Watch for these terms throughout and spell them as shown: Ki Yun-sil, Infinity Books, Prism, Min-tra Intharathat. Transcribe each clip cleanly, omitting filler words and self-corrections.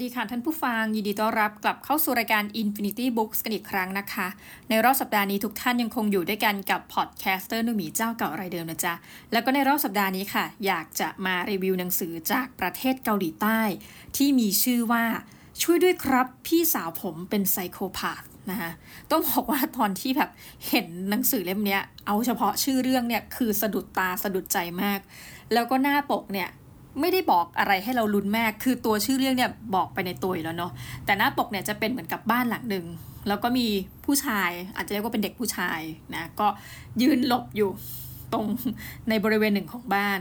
สดีค่ะท่านผู้ฟังยินดีต้อนรับกลับเข้าสู่รายการ Infinity Books กันอีกครั้งนะคะในรอบสัปดาห์นี้ทุกท่านยังคงอยู่ด้วยกันกับพอดแคสเตอร์นุ่มหมีเจ้าเก่ารายเดิมนะจ๊ะแล้วก็ในรอบสัปดาห์นี้ค่ะอยากจะมารีวิวหนังสือจากประเทศเกาหลีใต้ที่มีชื่อว่าช่วยด้วยครับพี่สาวผมเป็นไซโคพาธนะคะต้องบอกว่าตอนที่แบบเห็นหนังสือเล่มนี้เอาเฉพาะชื่อเรื่องเนี่ยคือสะดุดตาสะดุดใจมากแล้วก็หน้าปกเนี่ยไม่ได้บอกอะไรให้เราลุ้นมากคือตัวชื่อเรื่องเนี่ยบอกไปในตัวอยู่แล้วเนาะแต่หน้าปกเนี่ยจะเป็นเหมือนกับบ้านหลังหนึ่งแล้วก็มีผู้ชายอาจจะเรียกว่าเป็นเด็กผู้ชายนะก็ยืนหลบอยู่ตรงในบริเวณหนึ่งของบ้าน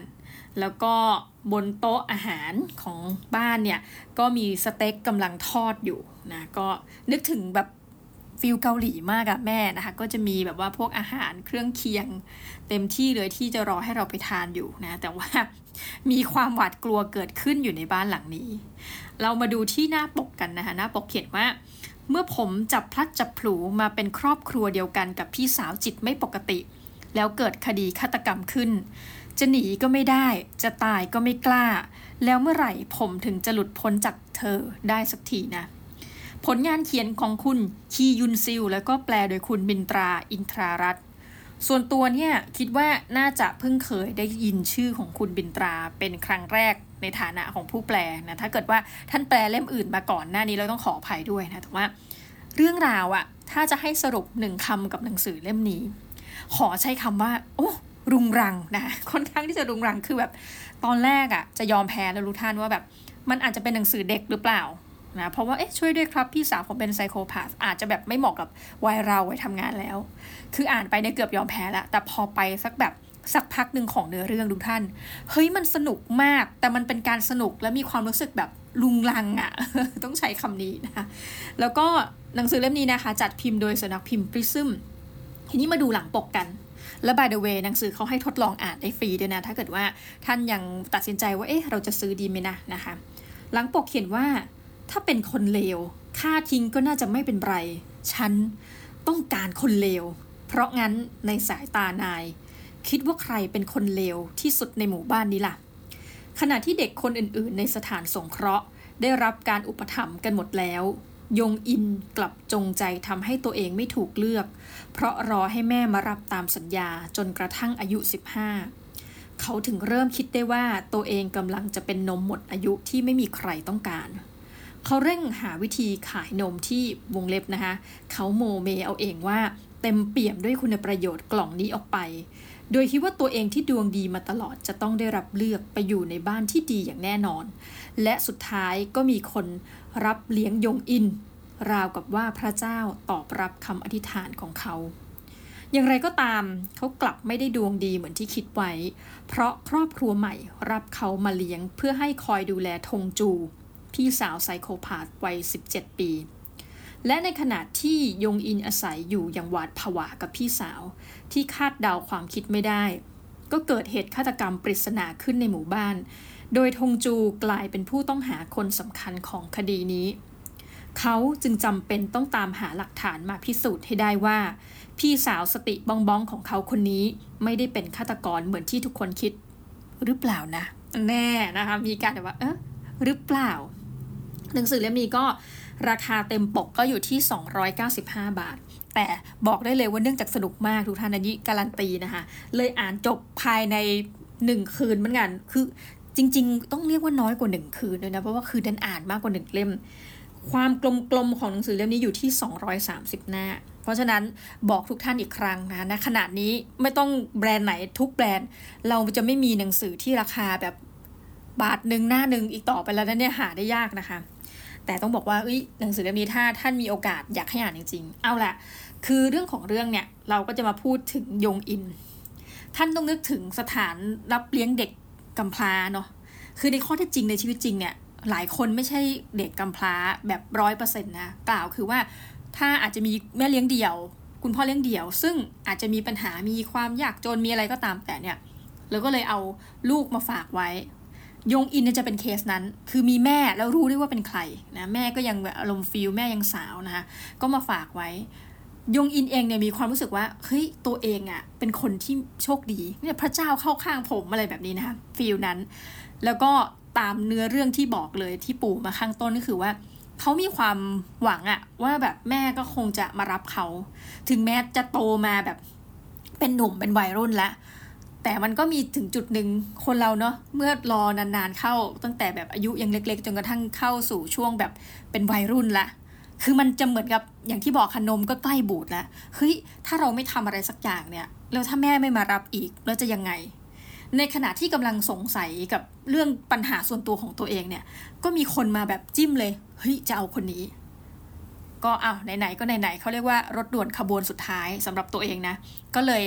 แล้วก็บนโต๊ะอาหารของบ้านเนี่ยก็มีสเต็กกำลังทอดอยู่นะก็นึกถึงแบบฟิลเกาหลีมากอะแม่นะคะก็จะมีแบบว่าพวกอาหารเครื่องเคียงเต็มที่เลยที่จะรอให้เราไปทานอยู่นะแต่ว่ามีความหวาดกลัวเกิดขึ้นอยู่ในบ้านหลังนี้เรามาดูที่หน้าปกกันนะคะหน้าปกเขียนว่าเมื่อผมจับพลัดจับผลูมาเป็นครอบครัวเดียวกันกับพี่สาวจิตไม่ปกติแล้วเกิดคดีฆาตกรรมขึ้นจะหนีก็ไม่ได้จะตายก็ไม่กล้าแล้วเมื่อไหร่ผมถึงจะหลุดพ้นจากเธอได้สักทีนะผลงานเขียนของคุณคียุนซิลแล้วก็แปลโดยคุณมินตราอินทรารัตน์ส่วนตัวเนี่ยคิดว่าน่าจะเพิ่งเคยได้ยินชื่อของคุณมินตราเป็นครั้งแรกในฐานะของผู้แปลนะถ้าเกิดว่าท่านแปลเล่มอื่นมาก่อนหน้านี้เราต้องขออภัยด้วยนะแต่ว่าเรื่องราวอะถ้าจะให้สรุปหนึ่งคำกับหนังสือเล่มนี้ขอใช้คำว่าโอ้รุงรังนะค่อนข้างที่จะรุงรังคือแบบตอนแรกอะจะยอมแพ้แล้วรู้ท่านว่าแบบมันอาจจะเป็นหนังสือเด็กหรือเปล่านะเพราะว่าเอ๊ะช่วยด้วยครับพี่สาวผมเป็นไซโคพาธอาจจะแบบไม่เหมาะกับวัยเราวัยทำงานแล้วคืออ่านไปเนี่ยเกือบยอมแพ้ละแต่พอไปสักแบบสักพักนึงของเนื้อเรื่องทุกท่านเฮ้ยมันสนุกมากแต่มันเป็นการสนุกและมีความรู้สึกแบบลุงลังอ่ะ ต้องใช้คำนี้นะแล้วก็หนังสือเล่มนี้นะคะจัดพิมพ์โดยสำนักพิมพ์ Prism ทีนี้มาดูหลังปกกันและ by the way หนังสือเขาให้ทดลองอ่านได้ฟรีด้วยนะถ้าเกิดว่าท่านยังตัดสินใจว่าเอ๊ะเราจะซื้อดีไหมนะคะหลังปกเขียนว่าถ้าเป็นคนเลวฆ่าทิ้งก็น่าจะไม่เป็นไรฉันต้องการคนเลวเพราะงั้นในสายตานายคิดว่าใครเป็นคนเลวที่สุดในหมู่บ้านนี้ล่ะขณะที่เด็กคนอื่นๆในสถานสงเคราะห์ได้รับการอุปถัมภ์กันหมดแล้วยงอินกลับจงใจทำให้ตัวเองไม่ถูกเลือกเพราะรอให้แม่มารับตามสัญญาจนกระทั่งอายุ15เขาถึงเริ่มคิดได้ว่าตัวเองกำลังจะเป็นนมหมดอายุที่ไม่มีใครต้องการเขาเร่งหาวิธีขายนมที่วงเล็บนะคะเขาโมเมเอาเองว่าเต็มเปี่ยมด้วยคุณประโยชน์กล่องนี้ออกไปโดยคิดว่าตัวเองที่ดวงดีมาตลอดจะต้องได้รับเลือกไปอยู่ในบ้านที่ดีอย่างแน่นอนและสุดท้ายก็มีคนรับเลี้ยงยงอินราวกับว่าพระเจ้าตอบรับคำอธิษฐานของเขาอย่างไรก็ตามเขากลับไม่ได้ดวงดีเหมือนที่คิดไว้เพราะครอบครัวใหม่รับเขามาเลี้ยงเพื่อให้คอยดูแลทงจูพี่สาวไซโคพาธวัย17ปีและในขณะที่ยงอินอาศัยอยู่อย่างหวาดผวากับพี่สาวที่คาดเดาความคิดไม่ได้ก็เกิดเหตุฆาตกรรมปริศนาขึ้นในหมู่บ้านโดยทงจูกลายเป็นผู้ต้องหาคนสำคัญของคดีนี้เขาจึงจำเป็นต้องตามหาหลักฐานมาพิสูจน์ให้ได้ว่าพี่สาวสติบ้องบ้องของเขาคนนี้ไม่ได้เป็นฆาตกรเหมือนที่ทุกคนคิดหรือเปล่านะแน่นะคะมีการแบบว่าหรือเปล่าหนังสือเล่มนี้ก็ราคาเต็มปกก็อยู่ที่295บาทแต่บอกได้เลยว่าเนื่องจากสนุกมากทุกท่านนี้การันตีนะคะเลยอ่านจบภายใน1คืนเหมือนกันคือจริงๆต้องเรียกว่าน้อยกว่า1คืนด้วยนะเพราะว่าคือดันอ่านมากกว่า1เล่มความกลมๆของหนังสือเล่มนี้อยู่ที่230หน้าเพราะฉะนั้นบอกทุกท่านอีกครั้งนะณขณะนี้ไม่ต้องแบรนด์ไหนทุกแบรนด์เราจะไม่มีหนังสือที่ราคาแบบบาทนึงหน้านึงอีกต่อไปแล้วนะเนี่ยหาได้ยากนะคะแต่ต้องบอกว่าหนังสือเล่มนี้ถ้าท่านมีโอกาสอยากให้อ่านจริงๆเอาละคือเรื่องของเรื่องเนี่ยเราก็จะมาพูดถึงยงอินท่านต้องนึกถึงสถานรับเลี้ยงเด็กกำพร้าเนาะคือในข้อเท็จจริงในชีวิตจริงเนี่ยหลายคนไม่ใช่เด็กกำพร้าแบบ 100% นะกล่าวคือว่าถ้าอาจจะมีแม่เลี้ยงเดี่ยวคุณพ่อเลี้ยงเดี่ยวซึ่งอาจจะมีปัญหามีความยากจนมีอะไรก็ตามแต่เนี่ยแล้วก็เลยเอาลูกมาฝากไว้ยงอินจะเป็นเคสนั้นคือมีแม่แล้วรู้ได้ว่าเป็นใครนะแม่ก็ยังแบบอารมณ์ฟิลแม่ยังสาวนะคะก็มาฝากไว้ยงอินเองเนี่ยมีความรู้สึกว่าเฮ้ยตัวเองอะเป็นคนที่โชคดีเนี่ยพระเจ้าเข้าข้างผมอะไรแบบนี้นะคะฟิลนั้นแล้วก็ ตามเนื้อเรื่องที่บอกเลยที่ปู่มาข้างต้นก็คือว่าเขามีความหวังอะว่าแบบแม่ก็คงจะมารับเขาถึงแม้จะโตมาแบบเป็นหนุ่มเป็นวัยรุ่นแล้วแต่มันก็มีถึงจุดหนึ่งคนเราเนาะเมื่อรอนานๆเข้าตั้งแต่แบบอายุยังเล็กๆจนกระทั่งเข้าสู่ช่วงแบบเป็นวัยรุ่นละคือมันจะเหมือนกับอย่างที่บอกขนมก็ใกล้บูดแล้วเฮ้ยถ้าเราไม่ทำอะไรสักอย่างเนี่ยแล้วถ้าแม่ไม่มารับอีกแล้วจะยังไงในขณะที่กำลังสงสัยกับเรื่องปัญหาส่วนตัวของตัวเองเนี่ยก็มีคนมาแบบจิ้มเลยเฮ้ยจะเอาคนนี้ก็เอาไหนๆก็ไหนๆเขาเรียกว่ารถด่วนขบวนสุดท้ายสำหรับตัวเองนะก็เลย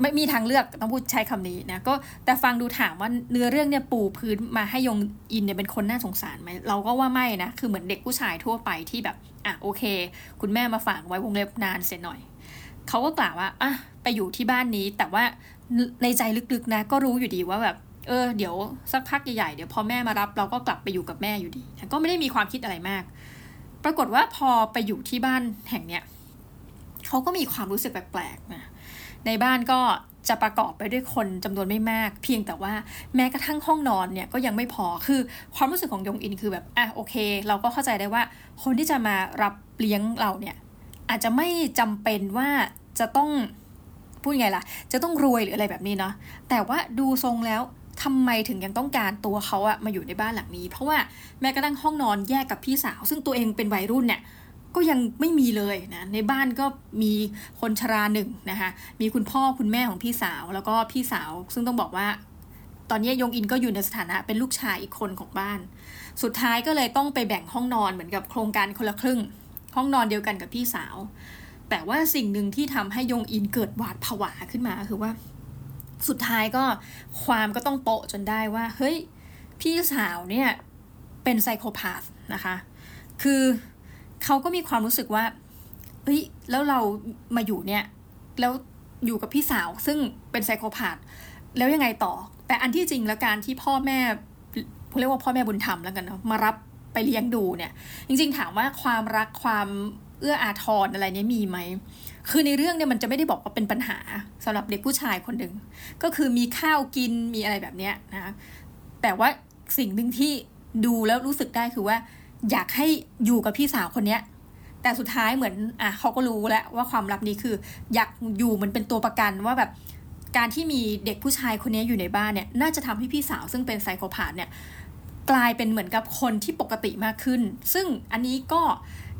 ไม่มีทางเลือกต้องพูดใช้คำนี้นะก็แต่ฟังดูถามว่าเนื้อเรื่องเนี่ยปูพื้นมาให้ยงอินเนี่ยเป็นคนน่าสงสารไหมเราก็ว่าไม่นะคือเหมือนเด็กผู้ชายทั่วไปที่แบบอ่ะโอเคคุณแม่มาฝากไว้วงเล็บนานเสียหน่อยเขาก็กล่าวว่าอ่ะไปอยู่ที่บ้านนี้แต่ว่าในใจลึกๆนะก็รู้อยู่ดีว่าแบบเดี๋ยวสักพักใหญ่ๆเดี๋ยวพอแม่มารับเราก็กลับไปอยู่กับแม่อยู่ดีก็ไม่ได้มีความคิดอะไรมากปรากฏว่าพอไปอยู่ที่บ้านแห่งเนี้ยเขาก็มีความรู้สึกแปลกๆนะในบ้านก็จะประกอบไปด้วยคนจำนวนไม่มากเพียงแต่ว่าแม้กระทั่งห้องนอนเนี่ยก็ยังไม่พอคือความรู้สึกของยงอินคือแบบอ่ะโอเคเราก็เข้าใจได้ว่าคนที่จะมารับเลี้ยงเราเนี่ยอาจจะไม่จำเป็นว่าจะต้องพูดไงล่ะจะต้องรวยหรืออะไรแบบนี้เนาะแต่ว่าดูทรงแล้วทำไมถึงยังต้องการตัวเขาอะมาอยู่ในบ้านหลังนี้เพราะว่าแม้กระทั่งห้องนอนแยกกับพี่สาวซึ่งตัวเองเป็นวัยรุ่นเนี่ยก็ยังไม่มีเลยนะในบ้านก็มีคนชราหนึ่งนะคะมีคุณพ่อคุณแม่ของพี่สาวแล้วก็พี่สาวซึ่งต้องบอกว่าตอนนี้ยงอินก็อยู่ในสถานะเป็นลูกชายอีกคนของบ้านสุดท้ายก็เลยต้องไปแบ่งห้องนอนเหมือนกับโครงการคนละครึ่งห้องนอนเดียวกันกับพี่สาวแต่ว่าสิ่งหนึ่งที่ทำให้ยงอินเกิดหวาดผวาขึ้นมาคือว่าสุดท้ายก็ความก็ต้องโปะจนได้ว่าเฮ้ยพี่สาวเนี่ยเป็นไซโคพาธนะคะคือเขาก็มีความรู้สึกว่าเฮ้ยแล้วเรามาอยู่เนี่ยแล้วอยู่กับพี่สาวซึ่งเป็นไซโคพาธแล้วยังไงต่อแต่อันที่จริงแล้วการที่พ่อแม่เรียกว่าพ่อแม่บุญธรรมแล้วกันเนาะมารับไปเลี้ยงดูเนี่ยจริงๆถามว่าความรักความเอื้ออาทรอะไรเนี้ยมีไหมคือในเรื่องเนี่ยมันจะไม่ได้บอกว่าเป็นปัญหาสำหรับเด็กผู้ชายคนหนึ่งก็คือมีข้าวกินมีอะไรแบบเนี้ยนะแต่ว่าสิ่งหนึ่งที่ดูแล้วรู้สึกได้คือว่าอยากให้อยู่กับพี่สาวคนเนี้ยแต่สุดท้ายเหมือนเขาก็รู้แล้วว่าความลับนี้คืออยากอยู่เหมือนเป็นตัวประกันว่าแบบการที่มีเด็กผู้ชายคนนี้อยู่ในบ้านเนี่ยน่าจะทำให้พี่สาวซึ่งเป็นไซโคพาธเนี่ยกลายเป็นเหมือนกับคนที่ปกติมากขึ้นซึ่งอันนี้ก็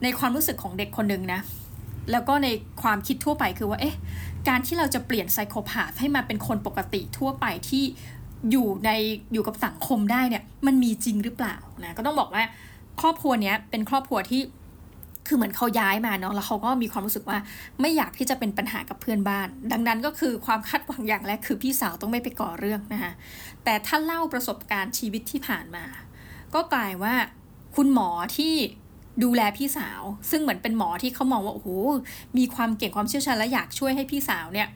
ในความรู้สึกของเด็กคนนึงนะแล้วก็ในความคิดทั่วไปคือว่าเอ๊ะการที่เราจะเปลี่ยนไซโคพาธให้มาเป็นคนปกติทั่วไปที่อยู่กับสังคมได้เนี่ยมันมีจริงหรือเปล่านะก็ต้องบอกว่าครอบครัวเนี้ยเป็นครอบครัวที่คือเหมือนเขาย้ายมาเนาะแล้วเขาก็มีความรู้สึกว่าไม่อยากที่จะเป็นปัญหากับเพื่อนบ้านดังนั้นก็คือความคาดหวังอย่างแรกคือพี่สาวต้องไม่ไปก่อเรื่องนะคะแต่ถ้าเล่าประสบการณ์ชีวิตที่ผ่านมาก็กลายว่าคุณหมอที่ดูแลพี่สาวซึ่งเหมือนเป็นหมอที่เขามองว่าโอ้โหมีความเก่งความเชี่ยวชาญและอยากช่วยให้พี่สาวเนี่ย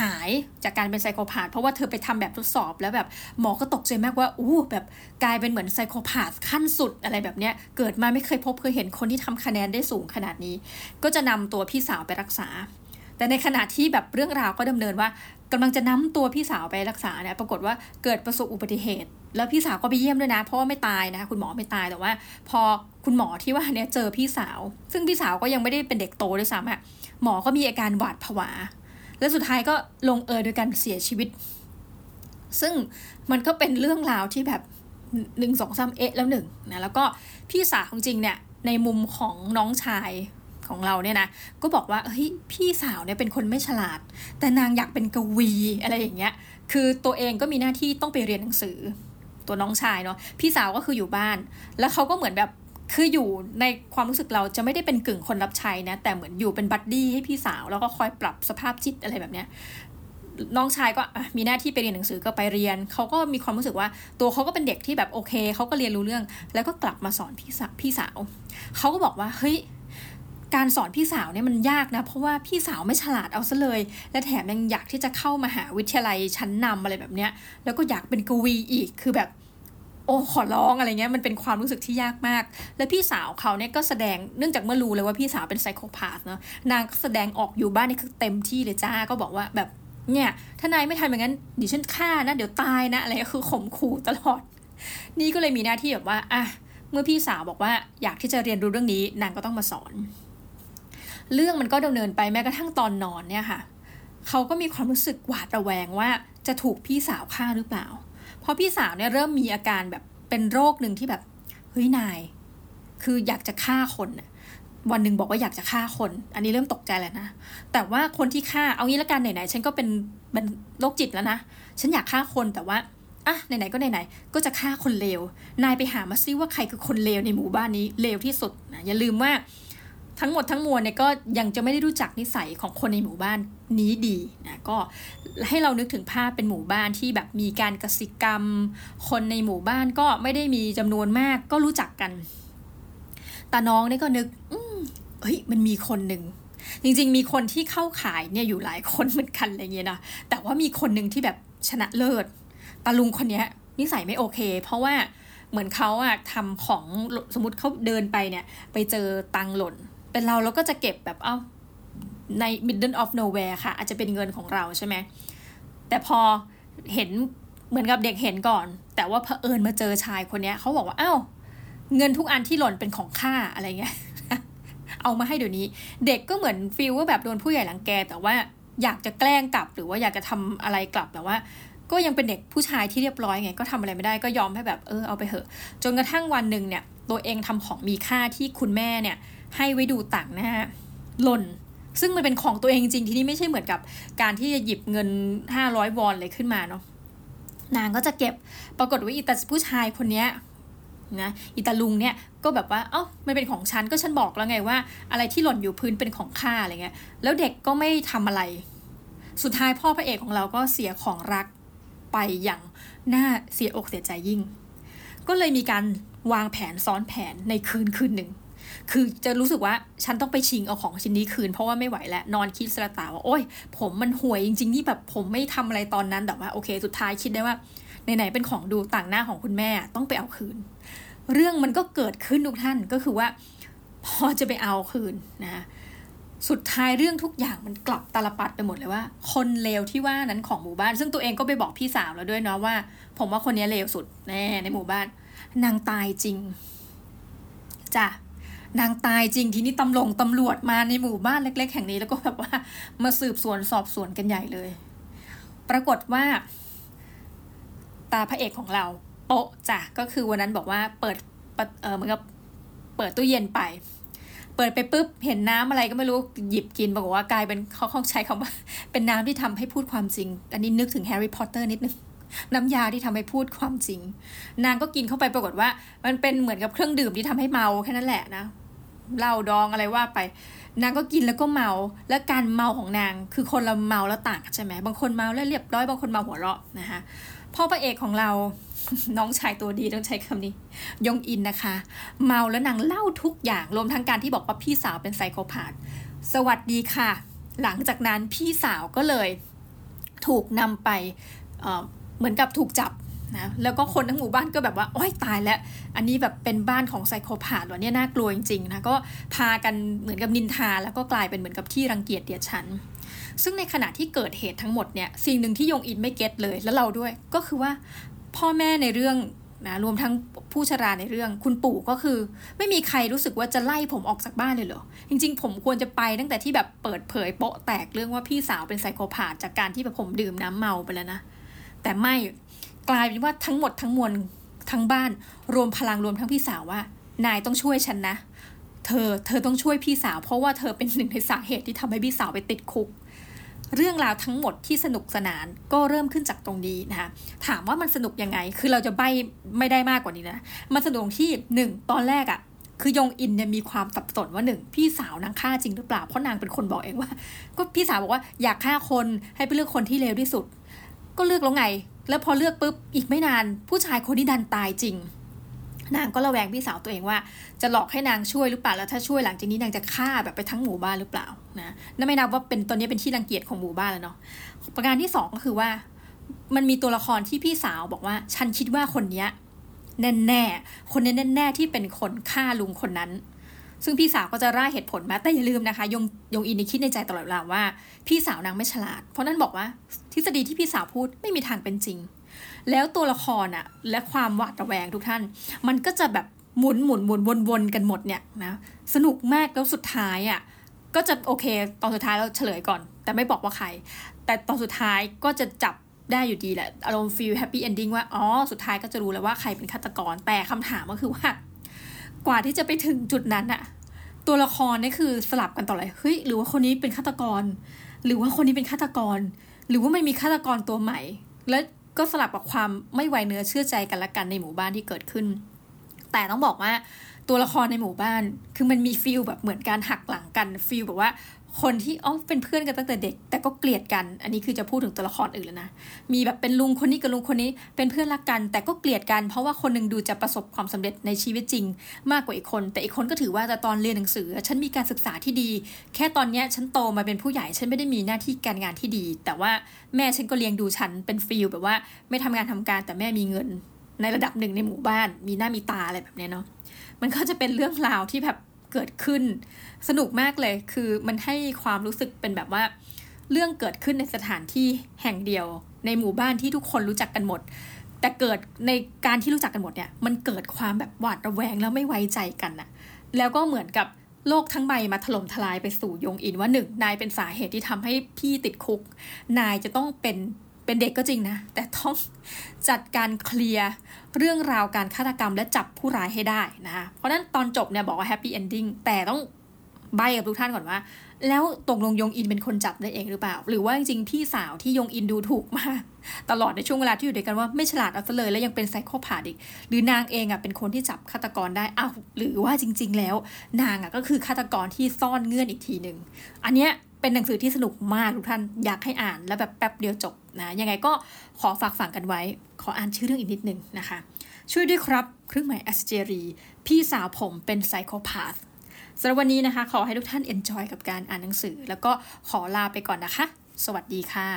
หายจากการเป็นไซโคพาธเพราะว่าเธอไปทำแบบทดสอบแล้วแบบหมอก็ตกใจมากว่าแบบกลายเป็นเหมือนไซโคพาธขั้นสุดอะไรแบบเนี้ยเกิดมาไม่เคยพบเคยเห็นคนที่ทำคะแนนได้สูงขนาดนี้ก็จะนำตัวพี่สาวไปรักษาแต่ในขณะที่แบบเรื่องราวก็ดำเนินว่ากำลังจะนำตัวพี่สาวไปรักษาเนี่ยปรากฏว่าเกิดประสบอุบัติเหตุแล้วพี่สาวก็ไปเยี่ยมด้วยนะเพราะว่าไม่ตายนะคะคุณหมอไม่ตายแต่ว่าพอคุณหมอที่ว่าเนี่ยเจอพี่สาวซึ่งพี่สาวก็ยังไม่ได้เป็นเด็กโตด้วยซ้ำอ่ะหมอก็มีอาการหวาดผวาและสุดท้ายก็ลงเอยโดยการเสียชีวิตซึ่งมันก็เป็นเรื่องราวที่แบบ1 2 3เอ๊ะแล้ว1นะแล้วก็พี่สาวจริงเนี่ยในมุมของน้องชายของเราเนี่ยนะก็บอกว่าเฮ้ยพี่สาวเนี่ยเป็นคนไม่ฉลาดแต่นางอยากเป็นกวีอะไรอย่างเงี้ยคือตัวเองก็มีหน้าที่ต้องไปเรียนหนังสือตัวน้องชายเนาะพี่สาวก็คืออยู่บ้านแล้วเขาก็เหมือนแบบคืออยู่ในความรู้สึกเราจะไม่ได้เป็นกึ่งคนรับใช้นะแต่เหมือนอยู่เป็นบัดดี้ให้พี่สาวแล้วก็คอยปรับสภาพจิตอะไรแบบเนี้ยน้องชายก็มีหน้าที่ไปเรียนหนังสือก็ไปเรียนเขาก็มีความรู้สึกว่าตัวเขาก็เป็นเด็กที่แบบโอเคเขาก็เรียนรู้เรื่องแล้วก็กลับมาสอนพี่สาวเขาก็บอกว่าเฮ้ยการสอนพี่สาวเนี่ยมันยากนะเพราะว่าพี่สาวไม่ฉลาดเอาซะเลยและแถมยังอยากที่จะเข้ามหาวิทยาลัยชั้นนำอะไรแบบเนี้ยแล้วก็อยากเป็นกวีอีกคือแบบโอ้ขอร้องอะไรเงี้ยมันเป็นความรู้สึกที่ยากมากและพี่สาวเขาเนี่ยก็แสดงเนื่องจากเมื่อรู้เลยว่าพี่สาวเป็นไซโคพาธเนาะนางก็แสดงออกอยู่บ้านนี่คือเต็มที่เลยจ้าก็บอกว่าแบบเนี่ยถ้านายไม่ทำอย่างนั้นเดี๋ยวฉันฆ่านะเดี๋ยวตายนะอะไรก็คือข่มขู่ตลอด นี่ก็เลยมีหน้าที่แบบว่าอ่ะเมื่อพี่สาวบอกว่าอยากที่จะเรียนรู้เรื่องนี้นางก็ต้องมาสอนเรื่องมันก็ดำเนินไปแม้กระทั่งตอนนอนเนี่ยค่ะเขาก็มีความรู้สึกหวาดระแวงว่าจะถูกพี่สาวฆ่าหรือเปล่าเพราะพี่สาวเนี่ยเริ่มมีอาการแบบเป็นโรคหนึ่งที่แบบเฮ้ยนายคืออยากจะฆ่าคนวันหนึ่งบอกว่าอยากจะฆ่าคนอันนี้เริ่มตกใจแล้วนะแต่ว่าคนที่ฆ่าเอางี้ละกันไหนๆฉันก็เป็นโรคจิตแล้วนะฉันอยากฆ่าคนแต่ว่าอ่ะไหนๆก็ไหนๆก็จะฆ่าคนเลวนายไปหามาซิว่าใครคือคนเลวในหมู่บ้านนี้เลวที่สุดนะอย่าลืมว่าทั้งหมดทั้งมวลเนี่ยก็ยังจะไม่ได้รู้จักนิสัยของคนในหมู่บ้านนี้ดีนะก็ให้เรานึกถึงภาพเป็นหมู่บ้านที่แบบมีการกสิกรรมคนในหมู่บ้านก็ไม่ได้มีจำนวนมากก็รู้จักกันแต่น้องเนี่ยก็นึกเฮ้ยมันมีคนหนึ่งจริงๆมีคนที่เข้าข่ายเนี่ยอยู่หลายคนเหมือนกันอะไรเงี้ยนะแต่ว่ามีคนหนึ่งที่แบบชนะเลิศตาลุงคนเนี้ยนิสัยไม่โอเคเพราะว่าเหมือนเขาอะทำของสมมติเขาเดินไปเนี่ยไปเจอตังหล่นเป็นเราก็จะเก็บแบบเอาใน middle of nowhere ค่ะอาจจะเป็นเงินของเราใช่ไหมแต่พอเห็นเหมือนกับเด็กเห็นก่อนแต่ว่าเผอิญมาเจอชายคนนี้เขาบอกว่าอ้าวเงินทุกอันที่หล่นเป็นของข้าอะไรเงี้ย เอามาให้เดี๋ยวนี้เด็กก็เหมือนฟีลว่าแบบโดนผู้ใหญ่รังแกแต่ว่าอยากจะแกล้งกลับหรือว่าอยากจะทำอะไรกลับแต่ว่าก็ยังเป็นเด็กผู้ชายที่เรียบร้อยไงก็ทำอะไรไม่ได้ก็ยอมให้แบบเอาไปเถอะจนกระทั่งวันนึงเนี่ยตัวเองทำของมีค่าที่คุณแม่เนี่ยให้ไว้ดูต่างหน้าหล่นซึ่งมันเป็นของตัวเองจริงที่นี่ไม่ใช่เหมือนกับการที่จะหยิบเงิน500วอนเลยขึ้นมาเนาะนางก็จะเก็บปรากฏว่าอีตาผู้ชายคนนี้นะอีตาลุงเนี่ยก็แบบว่าเอ้ามันเป็นของฉันก็ฉันบอกแล้วไงว่าอะไรที่หล่นอยู่พื้นเป็นของข้าอะไรเงี้ยแล้วเด็กก็ไม่ทำอะไรสุดท้ายพ่อพระเอกของเราก็เสียของรักไปอย่างน่าเสียอกเสียใจยิ่งก็เลยมีการวางแผนซ้อนแผนในคืนหนึ่งคือจะรู้สึกว่าฉันต้องไปชิงเอาของชิ้นนี้คืนเพราะว่าไม่ไหวแล้วนอนคิดสระตาว่าโอ๊ยผมมันห่วยจริงๆที่แบบผมไม่ทำอะไรตอนนั้นแต่ว่าโอเคสุดท้ายคิดได้ว่าไหนๆเป็นของดูต่างหน้าของคุณแม่ต้องไปเอาคืนเรื่องมันก็เกิดขึ้นทุกท่านก็คือว่าพอจะไปเอาคืนนะสุดท้ายเรื่องทุกอย่างมันกลับตาลปัตรไปหมดเลยว่าคนเลวที่ว่านั้นของหมู่บ้านซึ่งตัวเองก็ไปบอกพี่สาวแล้วด้วยเนาะว่าผมว่าคนนี้เลวสุดแน่ในหมู่บ้านนางตายจริงจ้ะนางตายจริงทีนี้ตำรวจมาในหมู่บ้านเล็กๆแห่งนี้แล้วก็แบบว่ามาสืบสวนสอบสวนกันใหญ่เลยปรากฏว่าตาพระเอกของเราโป๊ะจ้ะก็คือวันนั้นบอกว่าเปิดเหมือนกับเปิดตู้เย็นไปเปิดไปปุ๊บเห็นน้ำอะไรก็ไม่รู้หยิบกินบอกว่ากลายเป็นเขาใช้คำว่าเป็นน้ำที่ทำให้พูดความจริงอันนี้นึกถึงแฮร์รี่พอตเตอร์นิดนึงน้ำยาที่ทำให้พูดความจริงนางก็กินเข้าไปปรากฏว่ามันเป็นเหมือนกับเครื่องดื่มที่ทำให้เมาแค่นั้นแหละนะเหล้าดองอะไรว่าไปนางก็กินแล้วก็เมาและการเมาของนางคือคนเราเมาแล้วต่างกันใช่ไหมบางคนเมาแล้วเรียบร้อยบางคนเมาหัวเราะนะคะพ่อพระเอกของเราน้องชายตัวดีต้องใช้คำนี้ยงอินนะคะเมาแล้วนางเล่าทุกอย่างรวมทั้งการที่บอกว่าพี่สาวเป็นไซโคพาธสวัสดีค่ะหลังจากนั้นพี่สาวก็เลยถูกนำไปเหมือนกับถูกจับนะแล้วก็คนทั้งหมู่บ้านก็แบบว่าโอ๊ยตายแล้วอันนี้แบบเป็นบ้านของไซโคพาธเหรอเนี่ยน่ากลัวจริงๆนะก็พากันเหมือนกับนินทาแล้วก็กลายเป็นเหมือนกับที่รังเกียจเดียดฉันซึ่งในขณะที่เกิดเหตุทั้งหมดเนี่ยสิ่งหนึ่งที่ยงอินไม่เก็ตเลยแล้วเราด้วยก็คือว่าพ่อแม่ในเรื่องนะรวมทั้งผู้ชราในเรื่องคุณปู่ก็คือไม่มีใครรู้สึกว่าจะไล่ผมออกจากบ้านเลยเหรอจริงๆผมควรจะไปตั้งแต่ที่แบบเปิดเผยโป๊ะแตกเรื่องว่าพี่สาวเป็นไซโคพาธจากการที่แบบผมดื่มน้ำเมาไปแล้วนะแต่ไม่กลายเป็นว่าทั้งหมดทั้งมวลทั้งบ้านรวมพลังรวมทั้งพี่สาวว่านายต้องช่วยฉันนะเธอต้องช่วยพี่สาวเพราะว่าเธอเป็นหนึ่งในสาเหตุที่ทำให้พี่สาวไปติดคุกเรื่องราวทั้งหมดที่สนุกสนานก็เริ่มขึ้นจากตรงนี้นะคะถามว่ามันสนุกยังไงคือเราจะใบ้ไม่ได้มากกว่านี้นะมันสนุกที่หนึ่งตอนแรกอ่ะคือยงอินเนี่ยมีความสับสนว่าหนึ่งพี่สาวนางฆ่าจริงหรือเปล่าเพราะนางเป็นคนบอกเองว่าก็พี่สาวบอกว่าอยากฆ่าคนให้ไปเลือกคนที่เลวที่สุดก็เลือกแล้วไงแล้วพอเลือกปุ๊บอีกไม่นานผู้ชายคนนี้ดันตายจริงนางก็ระแวงพี่สาวตัวเองว่าจะหลอกให้นางช่วยหรือเปล่าแล้วถ้าช่วยหลังจากนี้นางจะฆ่าแบบไปทั้งหมู่บ้านหรือเปล่านะนั่นไม่นับว่าเป็นตอนนี้เป็นที่รังเกียจของหมู่บ้านแล้วเนาะประการที่สองก็คือว่ามันมีตัวละครที่พี่สาวบอกว่าฉันคิดว่าคนนี้แน่คนนี้แน่ที่เป็นคนฆ่าลุงคนนั้นซึ่งพี่สาวก็จะร่ายเหตุผลมาแต่อย่าลืมนะคะยงอินคิดในใจตลอดเวลาว่าพี่สาวนางไม่ฉลาดเพราะนั่นบอกว่าทฤษฎีที่พี่สาวพูดไม่มีทางเป็นจริง แล้วตัวละครน่ะและความหวาดระแวงทุกท่านมันก็จะแบบหมุนๆวนๆกันหมดเนี่ยนะสนุกมากแล้วสุดท้ายอ่ะก็จะโอเคตอนสุดท้ายเราเฉลยก่อนแต่ไม่บอกว่าใครแต่ตอนสุดท้ายก็จะจับได้อยู่ดีแหละอารมณ์ฟีลแฮปปี้เอนดิ้งว่าอ๋อสุดท้ายก็จะรู้แล้วว่าใครเป็นฆาตกรแต่คำถามก็คือว่ากว่าที่จะไปถึงจุดนั้นอะตัวละครนี่คือสลับกันต่อเลยเฮ้ยหรือว่าคนนี้เป็นฆาตกรหรือว่าคนนี้เป็นฆาตกรหรือว่ามันมีฆาตกรตัวใหม่แล้วก็สลับกับความไม่ไว้เนื้อเชื่อใจกันและกันในหมู่บ้านที่เกิดขึ้นแต่ต้องบอกว่าตัวละครในหมู่บ้านคือมันมีฟีลแบบเหมือนการหักหลังกันฟีลแบบว่าคนที่อ๋อเป็นเพื่อนกันตั้งแต่เด็กแต่ก็เกลียดกันอันนี้คือจะพูดถึงตัวละครอื่นแล้วนะมีแบบเป็นลุงคนนี้กับลุงคนนี้เป็นเพื่อนรักกันแต่ก็เกลียดกันเพราะว่าคนนึงดูจะประสบความสำเร็จในชีวิตจริงมากกว่าอีกคนแต่อีกคนก็ถือว่าแต่ตอนเรียนหนังสือฉันมีการศึกษาที่ดีแค่ตอนนี้ฉันโตมาเป็นผู้ใหญ่ฉันไม่ได้มีหน้าที่การงานที่ดีแต่ว่าแม่ฉันก็เลี้ยงดูฉันเป็นฟีลแบบว่าไม่ทำงานทำการแต่แม่มีเงินในระดับหนึ่งในหมู่บ้านมีหน้ามีตาอะไรแบบนี้เนาะมันก็จะเป็นเรื่องราวที่แบบเกิดขึ้นสนุกมากเลยคือมันให้ความรู้สึกเป็นแบบว่าเรื่องเกิดขึ้นในสถานที่แห่งเดียวในหมู่บ้านที่ทุกคนรู้จักกันหมดแต่เกิดในการที่รู้จักกันหมดเนี่ยมันเกิดความแบบหวาดระแวงแล้วไม่ไว้ใจกันน่ะแล้วก็เหมือนกับโลกทั้งใบมาถล่มทลายไปสู่ยงอินว่า1นายเป็นสาเหตุที่ทำให้พี่ติดคุกนายจะต้องเป็นเด็กก็จริงนะแต่ต้องจัดการเคลียร์เรื่องราวการฆาตกรรมและจับผู้ร้ายให้ได้นะคะเพราะนั้นตอนจบเนี่ยบอกว่าแฮปปี้เอนดิ้งแต่ต้องใบ้กับทุกท่านก่อนว่าแล้วตกลงยงอินเป็นคนจับได้เองหรือเปล่าหรือว่าจริงๆพี่สาวที่ยงอินดูถูกมาตลอดในช่วงเวลาที่อยู่ด้วยกันว่าไม่ฉลาดเอาซะเลยและยังเป็นไซโคพาธอีกหรือนางเองอ่ะเป็นคนที่จับฆาตกรได้อ้าวหรือว่าจริงๆแล้วนางอ่ะก็คือฆาตกรที่ซ่อนเงื่อนอีกทีนึงอันเนี้ยเป็นหนังสือที่สนุกมากทุกท่านอยากให้อ่านแล้วแบบแป๊บเดียวจบนะยังไงก็ขอฝากฝังกันไว้ขออ่านชื่อเรื่องอีกนิดนึงนะคะช่วยด้วยครับเครื่องหมายแอสเจรีพี่สาวผมเป็นไซโคพาธสำหรับวันนี้นะคะขอให้ทุกท่านเอนจอยกับการอ่านหนังสือแล้วก็ขอลาไปก่อนนะคะสวัสดีค่ะ